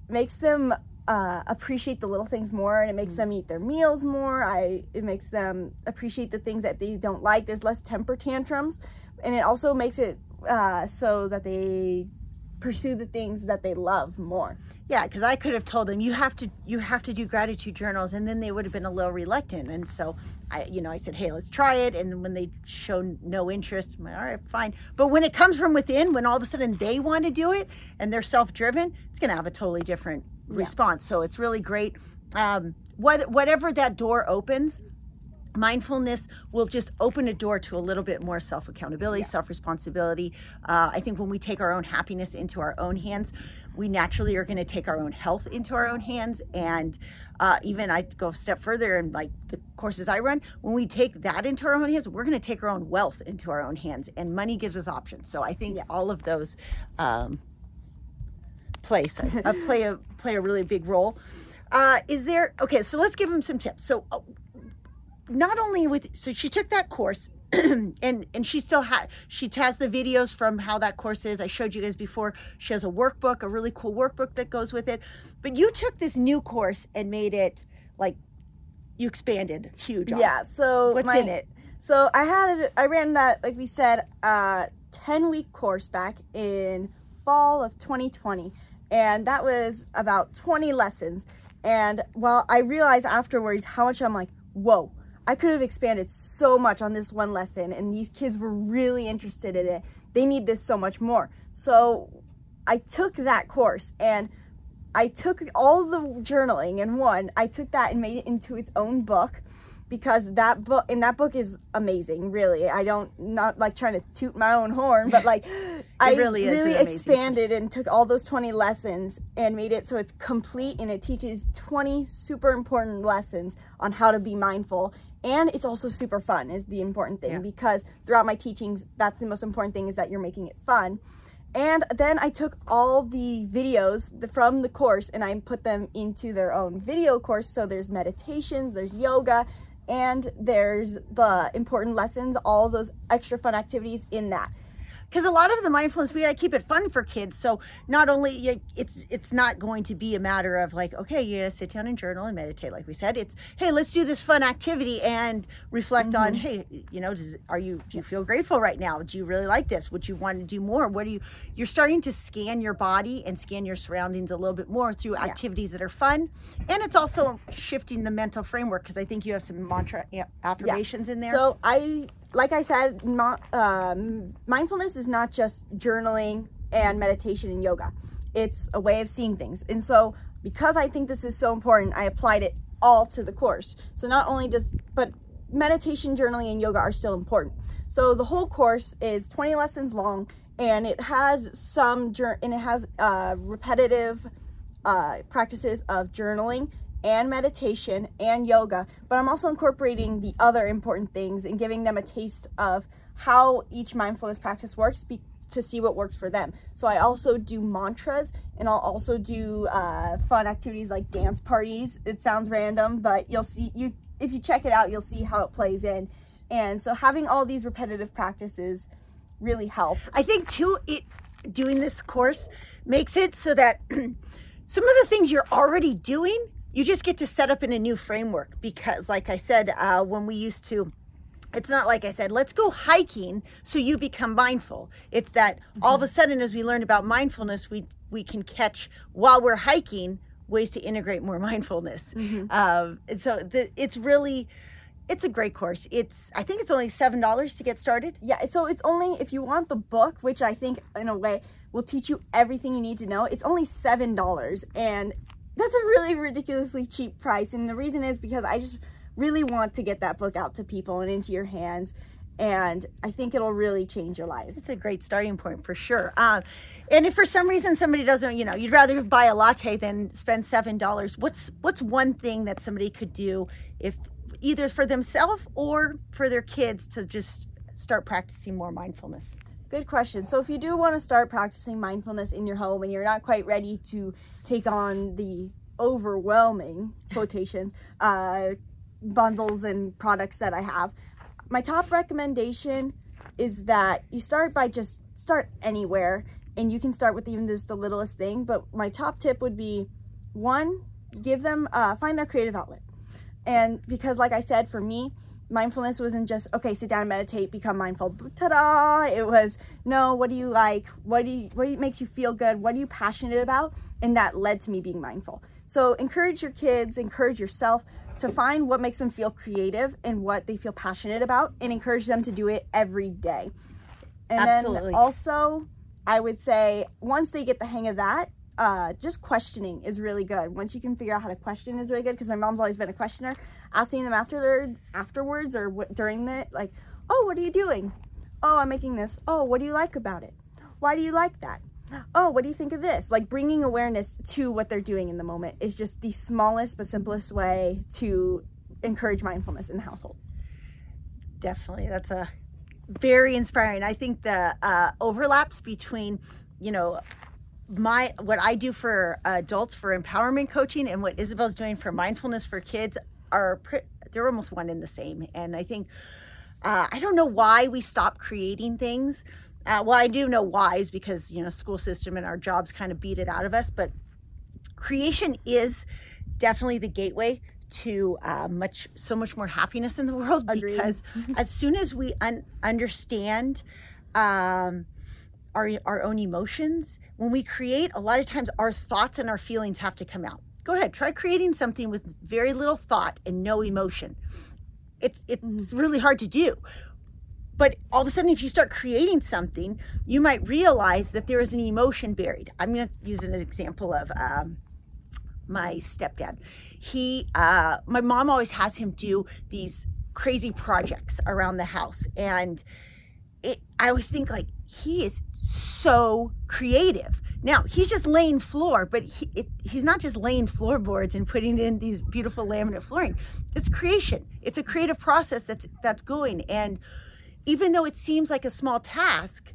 makes them Uh, appreciate the little things more, and it makes them eat their meals more. I it makes them appreciate the things that they don't like. There's less temper tantrums, and it also makes it uh, so that they pursue the things that they love more. Yeah, because I could have told them, you have to you have to do gratitude journals, and then they would have been a little reluctant. And so I, you know, I said, hey, let's try it. And when they show no interest, I'm like, all right, fine. But when it comes from within, when all of a sudden they want to do it and they're self-driven, it's going to have a totally different yeah. response. So it's really great. Um, what, whatever that door opens, mindfulness will just open a door to a little bit more self-accountability, yeah. self-responsibility. Uh, I think when we take our own happiness into our own hands, we naturally are going to take our own health into our own hands. And uh, even I go a step further in like the courses I run, when we take that into our own hands, we're going to take our own wealth into our own hands, and money gives us options. So I think yeah. all of those um, play, sorry, uh, play, a, play a really big role. Uh, is there, okay, so let's give them some tips. So uh, not only with, so she took that course and, and she still has, she has the videos from how that course is. I showed you guys before. She has a workbook, a really cool workbook that goes with it. But you took this new course and made it like, you expanded huge. On. Yeah. So what's my, in it? So I had, a, I ran that, like we said, uh ten week course back in fall of twenty twenty. And that was about twenty lessons. And well, I realized afterwards how much I'm like, whoa, I could have expanded so much on this one lesson, and these kids were really interested in it. They need this so much more. So I took that course, and I took all the journaling in one. I took that and made it into its own book, because that book, and that book is amazing, really. I don't, not like trying to toot my own horn, but like I really, really expanded and took all those twenty lessons and made it so it's complete, and it teaches twenty super important lessons on how to be mindful. And it's also super fun is the important thing, yeah. because throughout my teachings, that's the most important thing, is that you're making it fun. And then I took all the videos from the course and I put them into their own video course. So there's meditations, there's yoga, and there's the important lessons, all those extra fun activities in that. Because a lot of the mindfulness, we gotta keep it fun for kids. So not only it's it's not going to be a matter of like, okay, you gotta sit down and journal and meditate, like we said. It's, hey, let's do this fun activity and reflect mm-hmm. on, hey, you know, does, are you do you feel grateful right now? Do you really like this? Would you want to do more? What do you? You're starting to scan your body and scan your surroundings a little bit more through yeah. activities that are fun, and it's also shifting the mental framework, because I think you have some mantra yeah, affirmations yeah. in there. So I. Like I said, not, um, mindfulness is not just journaling and meditation and yoga. It's a way of seeing things. And so because I think this is so important, I applied it all to the course. So not only does, but meditation, journaling, and yoga are still important. So the whole course is twenty lessons long, and it has some, and it has uh, repetitive uh, practices of journaling and meditation and yoga, but I'm also incorporating the other important things and giving them a taste of how each mindfulness practice works be- to see what works for them. So I also do mantras, and I'll also do uh, fun activities like dance parties. It sounds random, but you'll see, you if you check it out, you'll see how it plays in. And so having all these repetitive practices really help. I think too, it doing this course makes it so that some of the things you're already doing, you just get to set up in a new framework, because like I said, uh, when we used to, it's not like I said, let's go hiking so you become mindful. It's that mm-hmm. all of a sudden, as we learned about mindfulness, we we can catch while we're hiking ways to integrate more mindfulness. Mm-hmm. Um, and so the, it's really, it's a great course. It's, I think it's only seven dollars to get started. Yeah, so it's only, if you want the book, which I think in a way will teach you everything you need to know, it's only seven dollars. And that's a really ridiculously cheap price, and the reason is because I just really want to get that book out to people and into your hands, and I think it'll really change your life. It's a great starting point for sure. Um, and if for some reason somebody doesn't, you know, you'd rather buy a latte than spend seven dollars, what's what's one thing that somebody could do, if either for themselves or for their kids, to just start practicing more mindfulness? Good question. So if you do want to start practicing mindfulness in your home and you're not quite ready to take on the overwhelming quotations, uh, bundles and products that I have, my top recommendation is that you start by just start anywhere, and you can start with even just the littlest thing. But my top tip would be, one, give them, uh, find their creative outlet. And because like I said, for me, mindfulness wasn't just, okay, sit down and meditate, become mindful, ta-da. It was, no, what do you like? What do you, what makes you feel good? What are you passionate about? And that led to me being mindful. So encourage your kids, encourage yourself to find what makes them feel creative and what they feel passionate about, and encourage them to do it every day. And Absolutely. Then also, I would say, once they get the hang of that, uh, just questioning is really good. Once you can figure out how to question is really good, because my mom's always been a questioner. Asking them after afterwards or what, during the, like, oh, what are you doing? Oh, I'm making this. Oh, what do you like about it? Why do you like that? Oh, what do you think of this? Like, bringing awareness to what they're doing in the moment is just the smallest but simplest way to encourage mindfulness in the household. Definitely. That's a very inspiring. I think the uh, overlaps between, you know, my what I do for uh, adults for empowerment coaching and what Isabel's doing for mindfulness for kids are, they're almost one in the same. And I think, uh, I don't know why we stop creating things. Uh, well, I do know why, is because, you know, school system and our jobs kind of beat it out of us, but creation is definitely the gateway to uh, much, so much more happiness in the world. Agreed. Because as soon as we un- understand um, our, our own emotions, when we create, a lot of times our thoughts and our feelings have to come out. Go ahead, try creating something with very little thought and no emotion. It's, it's mm-hmm. really hard to do. But all of a sudden, if you start creating something, you might realize that there is an emotion buried. I'm going to use an example of um, my stepdad. He, uh, my mom always has him do these crazy projects around the house. And it, I always think, like, he is so creative. Now, he's just laying floor, but he, it, he's not just laying floorboards and putting in these beautiful laminate flooring. It's creation. It's a creative process that's that's going. And even though it seems like a small task,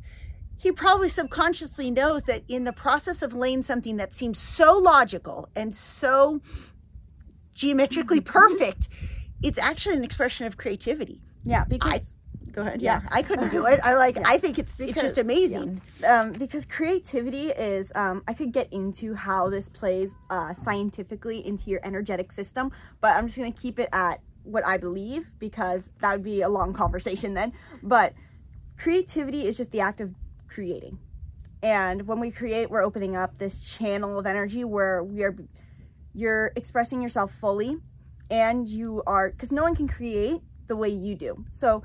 he probably subconsciously knows that in the process of laying something that seems so logical and so geometrically perfect, it's actually an expression of creativity. Yeah, because I, go ahead. Yeah, yeah, I couldn't do it. I like. Yeah. I think it's because, it's just amazing. Yeah. Um, because creativity is. Um, I could get into how this plays uh, scientifically into your energetic system, but I'm just going to keep it at what I believe, because that would be a long conversation then. But creativity is just the act of creating. And when we create, we're opening up this channel of energy where we are, you're expressing yourself fully, and you are, because no one can create the way you do. So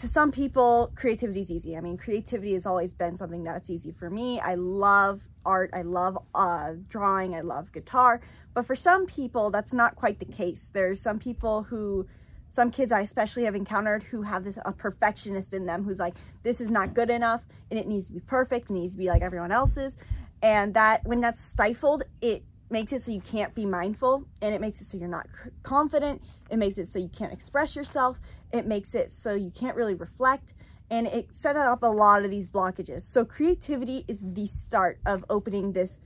to some people, creativity is easy. I mean, creativity has always been something that's easy for me. I love art. I love uh, drawing. I love guitar. But for some people, that's not quite the case. There's some people who, some kids I especially have encountered who have this a perfectionist in them who's like, this is not good enough and it needs to be perfect. It needs to be like everyone else's. And that when that's stifled, it makes it so you can't be mindful, and it makes it so you're not confident. It makes it so you can't express yourself. It makes it so you can't really reflect. And it set up a lot of these blockages. So creativity is the start of opening this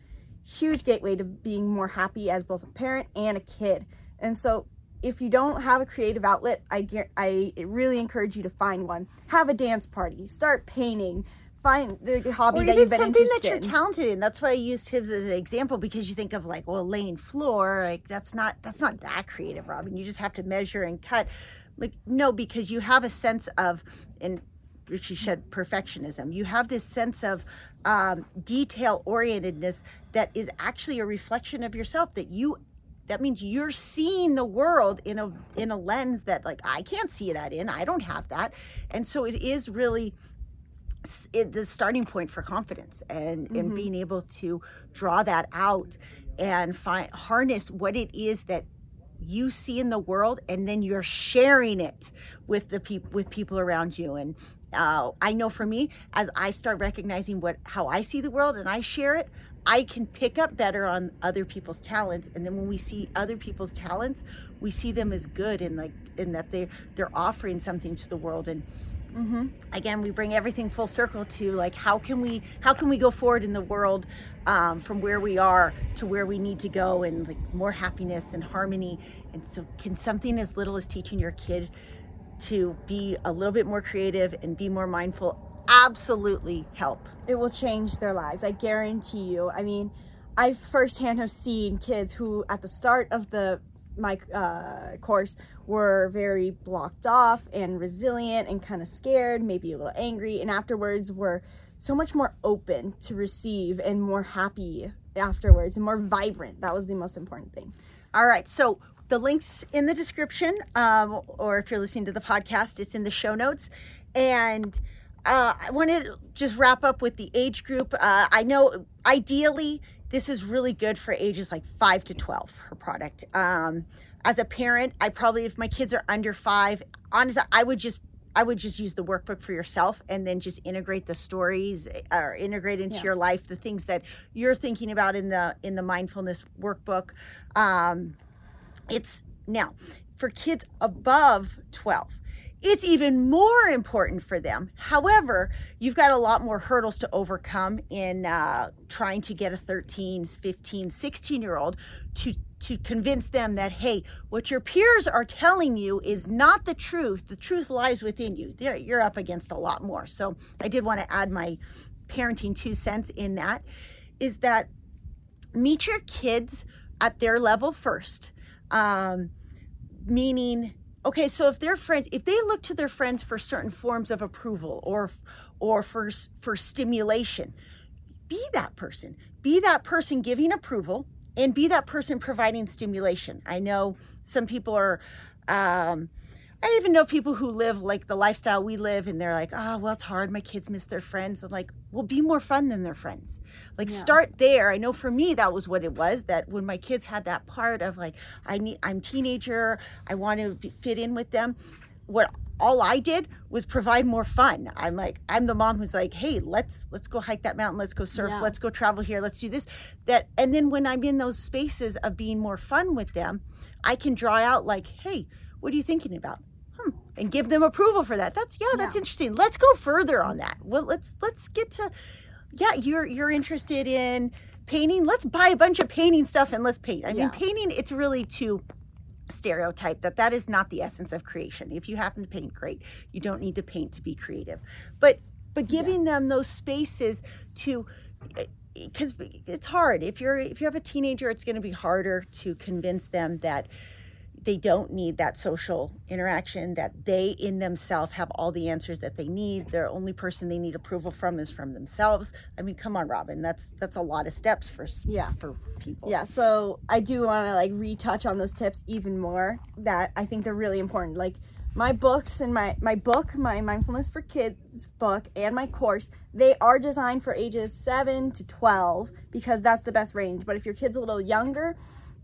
huge gateway to being more happy as both a parent and a kid. And so if you don't have a creative outlet, I I really encourage you to find one. Have a dance party, start painting, find the hobby or that you've been interested in. Something that you're talented in. That's why I used his as an example, because you think of, like, well, laying floor, like that's not that's not that creative, Robin. You just have to measure and cut. Like, no, because you have a sense of, and Richie said, perfectionism. You have this sense of um, detail orientedness that is actually a reflection of yourself. That you, that means you're seeing the world in a in a lens that, like, I can't see that in. I don't have that, and so it is really it, the starting point for confidence and mm-hmm. and being able to draw that out and find harness what it is that you see in the world, and then you're sharing it with the people with people around you. And uh, I know for me, as I start recognizing what how I see the world and I share it, I can pick up better on other people's talents. And then when we see other people's talents, we see them as good, and like in that they they're offering something to the world. And mm-hmm. again, we bring everything full circle to, like, how can we how can we go forward in the world um, from where we are to where we need to go, and like more happiness and harmony. And so, can something as little as teaching your kid to be a little bit more creative and be more mindful absolutely help? It will change their lives. I guarantee you. I mean, I firsthand have seen kids who, at the start of the my uh, course were very blocked off and resilient and kind of scared, maybe a little angry, and afterwards were so much more open to receive and more happy afterwards and more vibrant. That was the most important thing. All right, so the link's in the description, um, or if you're listening to the podcast, it's in the show notes. And uh, I want to just wrap up with the age group. Uh, I know ideally this is really good for ages like five to twelve, her product. Um, as a parent, I probably, if my kids are under five, honestly, I would just I would just use the workbook for yourself and then just integrate the stories or integrate into yeah. your life the things that you're thinking about in the in the mindfulness workbook. Um, it's now for kids above twelve. It's even more important for them. However, you've got a lot more hurdles to overcome in uh, trying to get a thirteen, fifteen, sixteen year old to to convince them that, hey, what your peers are telling you is not the truth. The truth lies within you. You're up against a lot more. So I did want to add my parenting two cents in that, is that meet your kids at their level first, um, meaning, okay, so if their friends, if they look to their friends for certain forms of approval or or for for stimulation, be that person. Be that person giving approval and be that person providing stimulation. I know some people are, um, I even know people who live like the lifestyle we live and they're like, oh, well, it's hard. My kids miss their friends. I'm like, well, be more fun than their friends. Like yeah. start there. I know for me, that was what it was, that when my kids had that part of like, I need, I'm teenager. I want to be, fit in with them. What all I did was provide more fun. I'm like, I'm the mom who's like, hey, let's, let's go hike that mountain. Let's go surf. Yeah. Let's go travel here. Let's do this, that. And then when I'm in those spaces of being more fun with them, I can draw out like, hey, what are you thinking about? Hmm. And give them approval for that. That's yeah, that's yeah. interesting. Let's go further on that. Well, let's let's get to yeah, you're you're interested in painting. Let's buy a bunch of painting stuff and let's paint. I yeah. mean, painting, it's really too stereotype that that is not the essence of creation. If you happen to paint, great. You don't need to paint to be creative. But but giving yeah. them those spaces to, because it's hard. If you're if you have a teenager, it's going to be harder to convince them that they don't need that social interaction, that they in themselves have all the answers that they need. The only person they need approval from is from themselves. I mean, come on, Robin, that's that's a lot of steps for yeah. for people. Yeah, so I do want to like retouch on those tips even more, that I think they're really important. Like my books and my, my book, my Mindfulness for Kids book and my course, they are designed for ages seven to twelve because that's the best range. But if your kid's a little younger,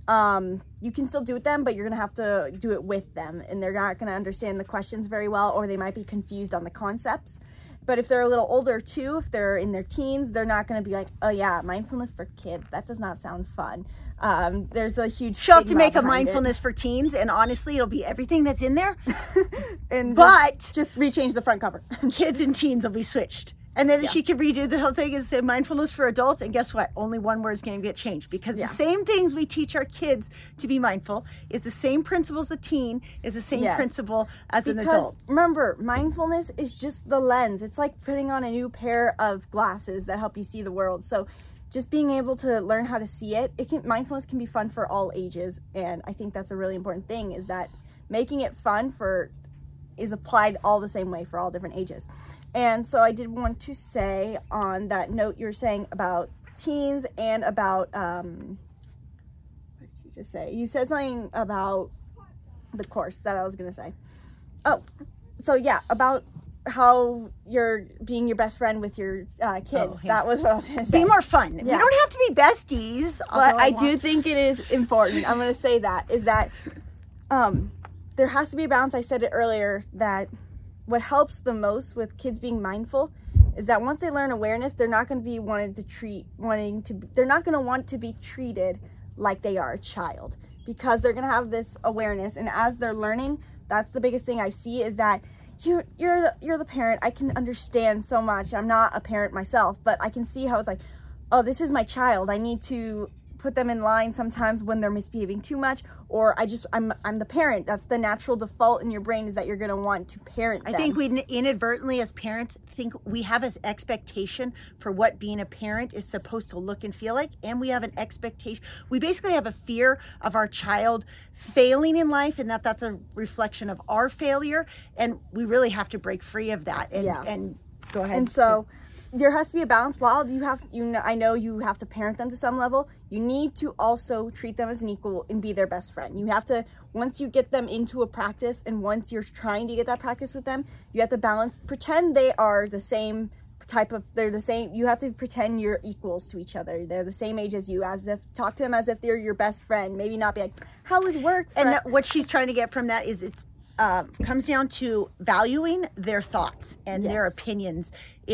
Um, you can still do it with them, but you're going to have to do it with them, and they're not going to understand the questions very well, or they might be confused on the concepts. But if they're a little older too, if they're in their teens, they're not going to be like, oh yeah, mindfulness for kids, that does not sound fun. Um, there's a huge She'll have to make a mindfulness it. for teens, and honestly, it'll be everything that's in there. and But just, just rechange the front cover. Kids and teens will be switched. And then yeah. she could redo the whole thing and say mindfulness for adults. And guess what? Only one word is going to get changed, because yeah. the same things we teach our kids to be mindful is the same principle as a teen, is the same yes. principle as because, an adult. Remember, mindfulness is just the lens. It's like putting on a new pair of glasses that help you see the world. So just being able to learn how to see it, it can, mindfulness can be fun for all ages. And I think that's a really important thing, is that making it fun for is applied all the same way for all different ages. And so I did want to say on that note you were saying about teens and about, um, what did you just say? You said something about the course that I was going to say. Oh, so yeah, about how you're being your best friend with your uh, kids. Oh, yeah. That was what I was going to say. Be more fun. Yeah. We don't have to be besties. But I, I do think it is important. I'm going to say that, is that um, there has to be a balance. I said it earlier that what helps the most with kids being mindful is that once they learn awareness, they're not going to be wanted to treat, wanting to, they're not going to want to be treated like they are a child, because they're going to have this awareness. And as they're learning, that's the biggest thing I see, is that you, you're, the, you're the parent. I can understand so much. I'm not a parent myself, but I can see how it's like, oh, this is my child. I need to put them in line sometimes when they're misbehaving too much, or I just, I'm I'm the parent. That's the natural default in your brain, is that you're going to want to parent them. I think we inadvertently as parents think we have an expectation for what being a parent is supposed to look and feel like, and we have an expectation. We basically have a fear of our child failing in life, and that that's a reflection of our failure, and we really have to break free of that. And, yeah. and go ahead. And so... there has to be a balance. While you have, you know, I know you have to parent them to some level, you need to also treat them as an equal and be their best friend. You have to, once you get them into a practice, and once you're trying to get that practice with them, you have to balance, pretend they are the same type of, they're the same, you have to pretend you're equals to each other. They're the same age as you, as if, talk to them as if they're your best friend. Maybe not be like, how is work? Friend? And that, what she's trying to get from that is it's, Uh, comes down to valuing their thoughts and yes. their opinions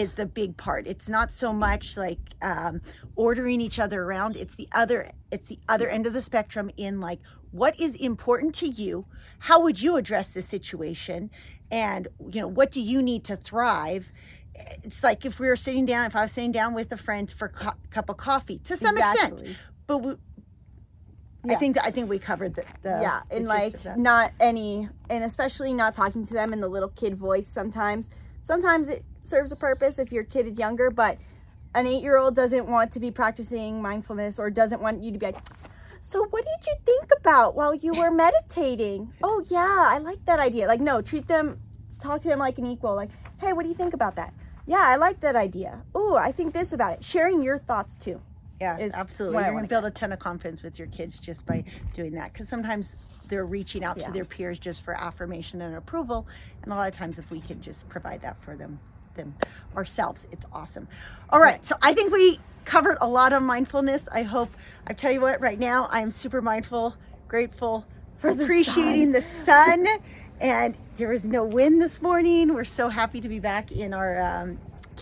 is the big part. It's not so much like um, ordering each other around. It's the other, it's the other end of the spectrum in like, what is important to you? How would you address this situation? And, you know, what do you need to thrive? It's like if we were sitting down, if I was sitting down with a friend for a co- cup of coffee, to some exactly. extent, but we, Yeah. I think I think we covered the, the yeah, and the like not any, and especially not talking to them in the little kid voice sometimes. Sometimes it serves a purpose if your kid is younger, but an eight-year-old doesn't want to be practicing mindfulness or doesn't want you to be like, so what did you think about while you were meditating? Oh yeah, I like that idea. Like no, treat them, talk to them like an equal. Like, hey, what do you think about that? Yeah, I like that idea. Oh, I think this about it. Sharing your thoughts too. Yeah, absolutely. You're going to build a ton of confidence with your kids just by doing that. Because sometimes they're reaching out yeah. to their peers just for affirmation and approval. And a lot of times if we can just provide that for them, them ourselves, it's awesome. All right. So I think we covered a lot of mindfulness. I hope, I tell you what, right now I'm super mindful, grateful for appreciating the sun. The sun. And there was no wind this morning. We're so happy to be back in our... Um,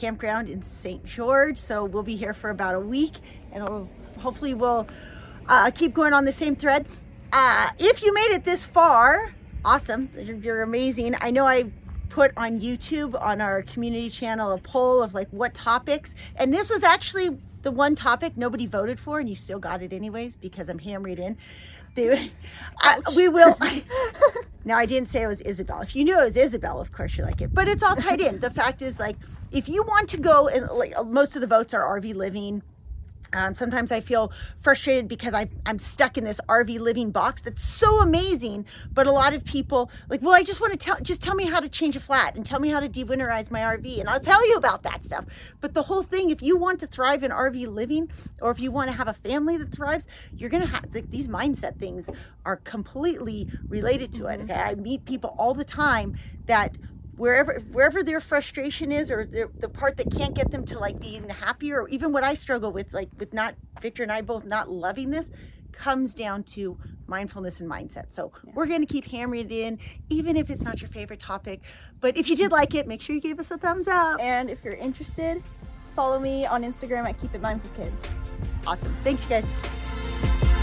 campground in Saint George. So we'll be here for about a week, and it'll, hopefully we'll uh, keep going on the same thread. Uh, if you made it this far, awesome. You're, you're amazing. I know I put on YouTube on our community channel a poll of like what topics, and this was actually the one topic nobody voted for, and you still got it anyways because I'm hammered in. They, I, we will. Now I didn't say it was Isabel. If you knew it was Isabel, of course you like it. But it's all tied in. The fact is, like, if you want to go, and like most of the votes are R V living. Um, sometimes I feel frustrated because I, I'm stuck in this R V living box that's so amazing. But a lot of people like, well, I just want to tell, just tell me how to change a flat and tell me how to de-winterize my R V. And I'll tell you about that stuff. But the whole thing, if you want to thrive in R V living, or if you want to have a family that thrives, you're going to have like, these mindset things are completely related to it. Okay, I meet people all the time that Wherever wherever their frustration is, or the, the part that can't get them to like being happier, or even what I struggle with, like with not, Victor and I both not loving this, comes down to mindfulness and mindset. So yeah. we're going to keep hammering it in, even if it's not your favorite topic. But if you did like it, make sure you give us a thumbs up. And if you're interested, follow me on Instagram at Keep It Mindful Kids. Awesome. Thanks, you guys.